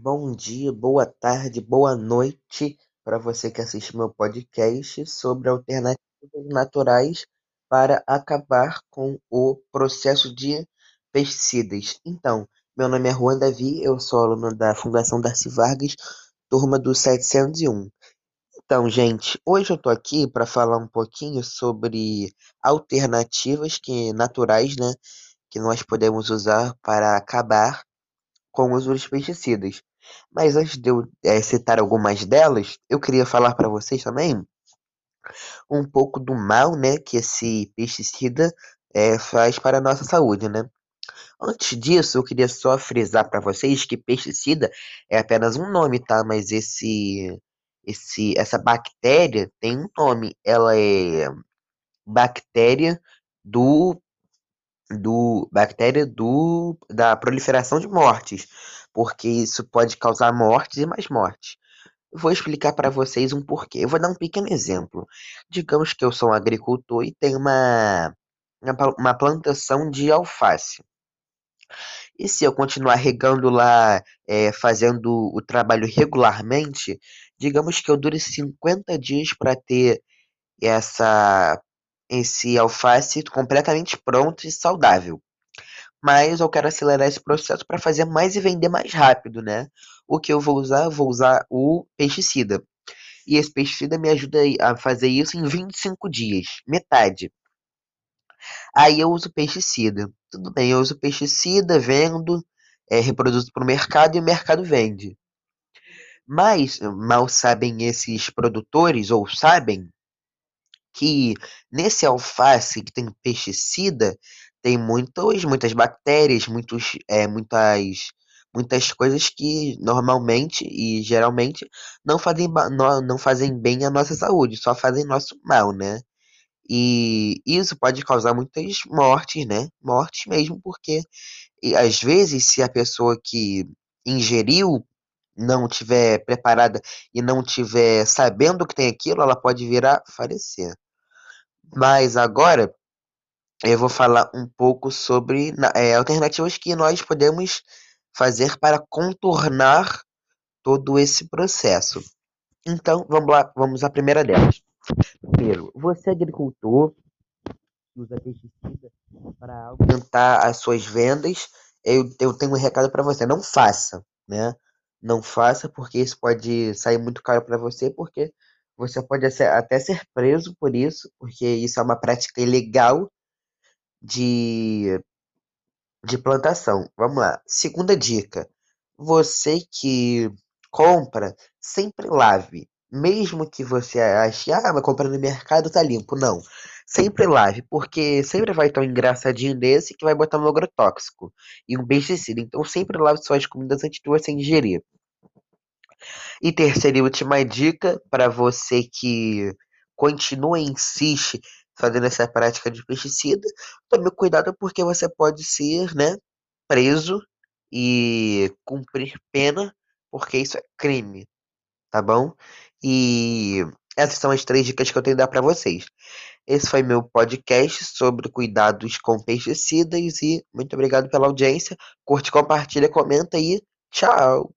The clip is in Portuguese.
Bom dia, boa tarde, boa noite para você que assiste meu podcast sobre alternativas naturais para acabar com o processo de pesticidas. Então, meu nome é Juan Davi, eu sou aluno da Fundação Darcy Vargas, turma do 701. Então, gente, hoje eu estou aqui para falar um pouquinho sobre alternativas naturais, né, que nós podemos usar para acabar com o uso dos pesticidas. Mas antes de eu citar algumas delas, eu queria falar para vocês também um pouco do mal, né, que esse pesticida faz para a nossa saúde, né? Antes disso, eu queria só frisar para vocês que pesticida é apenas um nome, tá? Mas essa bactéria tem um nome. Ela é bactéria da proliferação de mortes, porque isso pode causar mortes e mais mortes. Eu vou explicar para vocês um porquê. Eu vou dar um pequeno exemplo. Digamos que eu sou um agricultor e tenho uma plantação de alface. E se eu continuar regando lá, fazendo o trabalho regularmente, digamos que eu dure 50 dias para ter esse alface completamente pronto e saudável. Mas eu quero acelerar esse processo para fazer mais e vender mais rápido, né? O que eu vou usar? Eu vou usar o pesticida. E esse pesticida me ajuda a fazer isso em 25 dias, metade. Aí eu uso pesticida. Tudo bem, eu uso pesticida, vendo, reproduzo para o mercado e o mercado vende. Mas mal sabem esses produtores, ou sabem, que nesse alface que tem pesticida, tem muitas bactérias, muitas coisas que normalmente e geralmente não fazem bem à nossa saúde, só fazem nosso mal, né? E isso pode causar muitas mortes, né? Mortes mesmo, porque às vezes se a pessoa que ingeriu não tiver preparada e não tiver sabendo que tem aquilo, ela pode vir a falecer. Mas agora eu vou falar um pouco sobre alternativas que nós podemos fazer para contornar todo esse processo. Então, vamos lá, vamos à primeira delas. Primeiro, você agricultor usa pesticida para aumentar as suas vendas, eu tenho um recado para você, não faça, né? Não faça, porque isso pode sair muito caro para você, porque você pode até ser preso por isso, porque isso é uma prática ilegal de plantação. Vamos lá. Segunda dica. Você que compra, sempre lave. Mesmo que você ache, mas comprar no mercado tá limpo. Não. Sempre lave, porque sempre vai ter um engraçadinho desse que vai botar um agrotóxico e um pesticida. Então sempre lave suas comidas antes de você ingerir. E terceira e última dica para você que continua e insiste fazendo essa prática de pesticida, tome cuidado porque você pode ser, né, preso e cumprir pena, porque isso é crime, tá bom? E essas são as três dicas que eu tenho a dar para vocês. Esse foi meu podcast sobre cuidados com pesticidas e muito obrigado pela audiência. Curte, compartilha, comenta e tchau!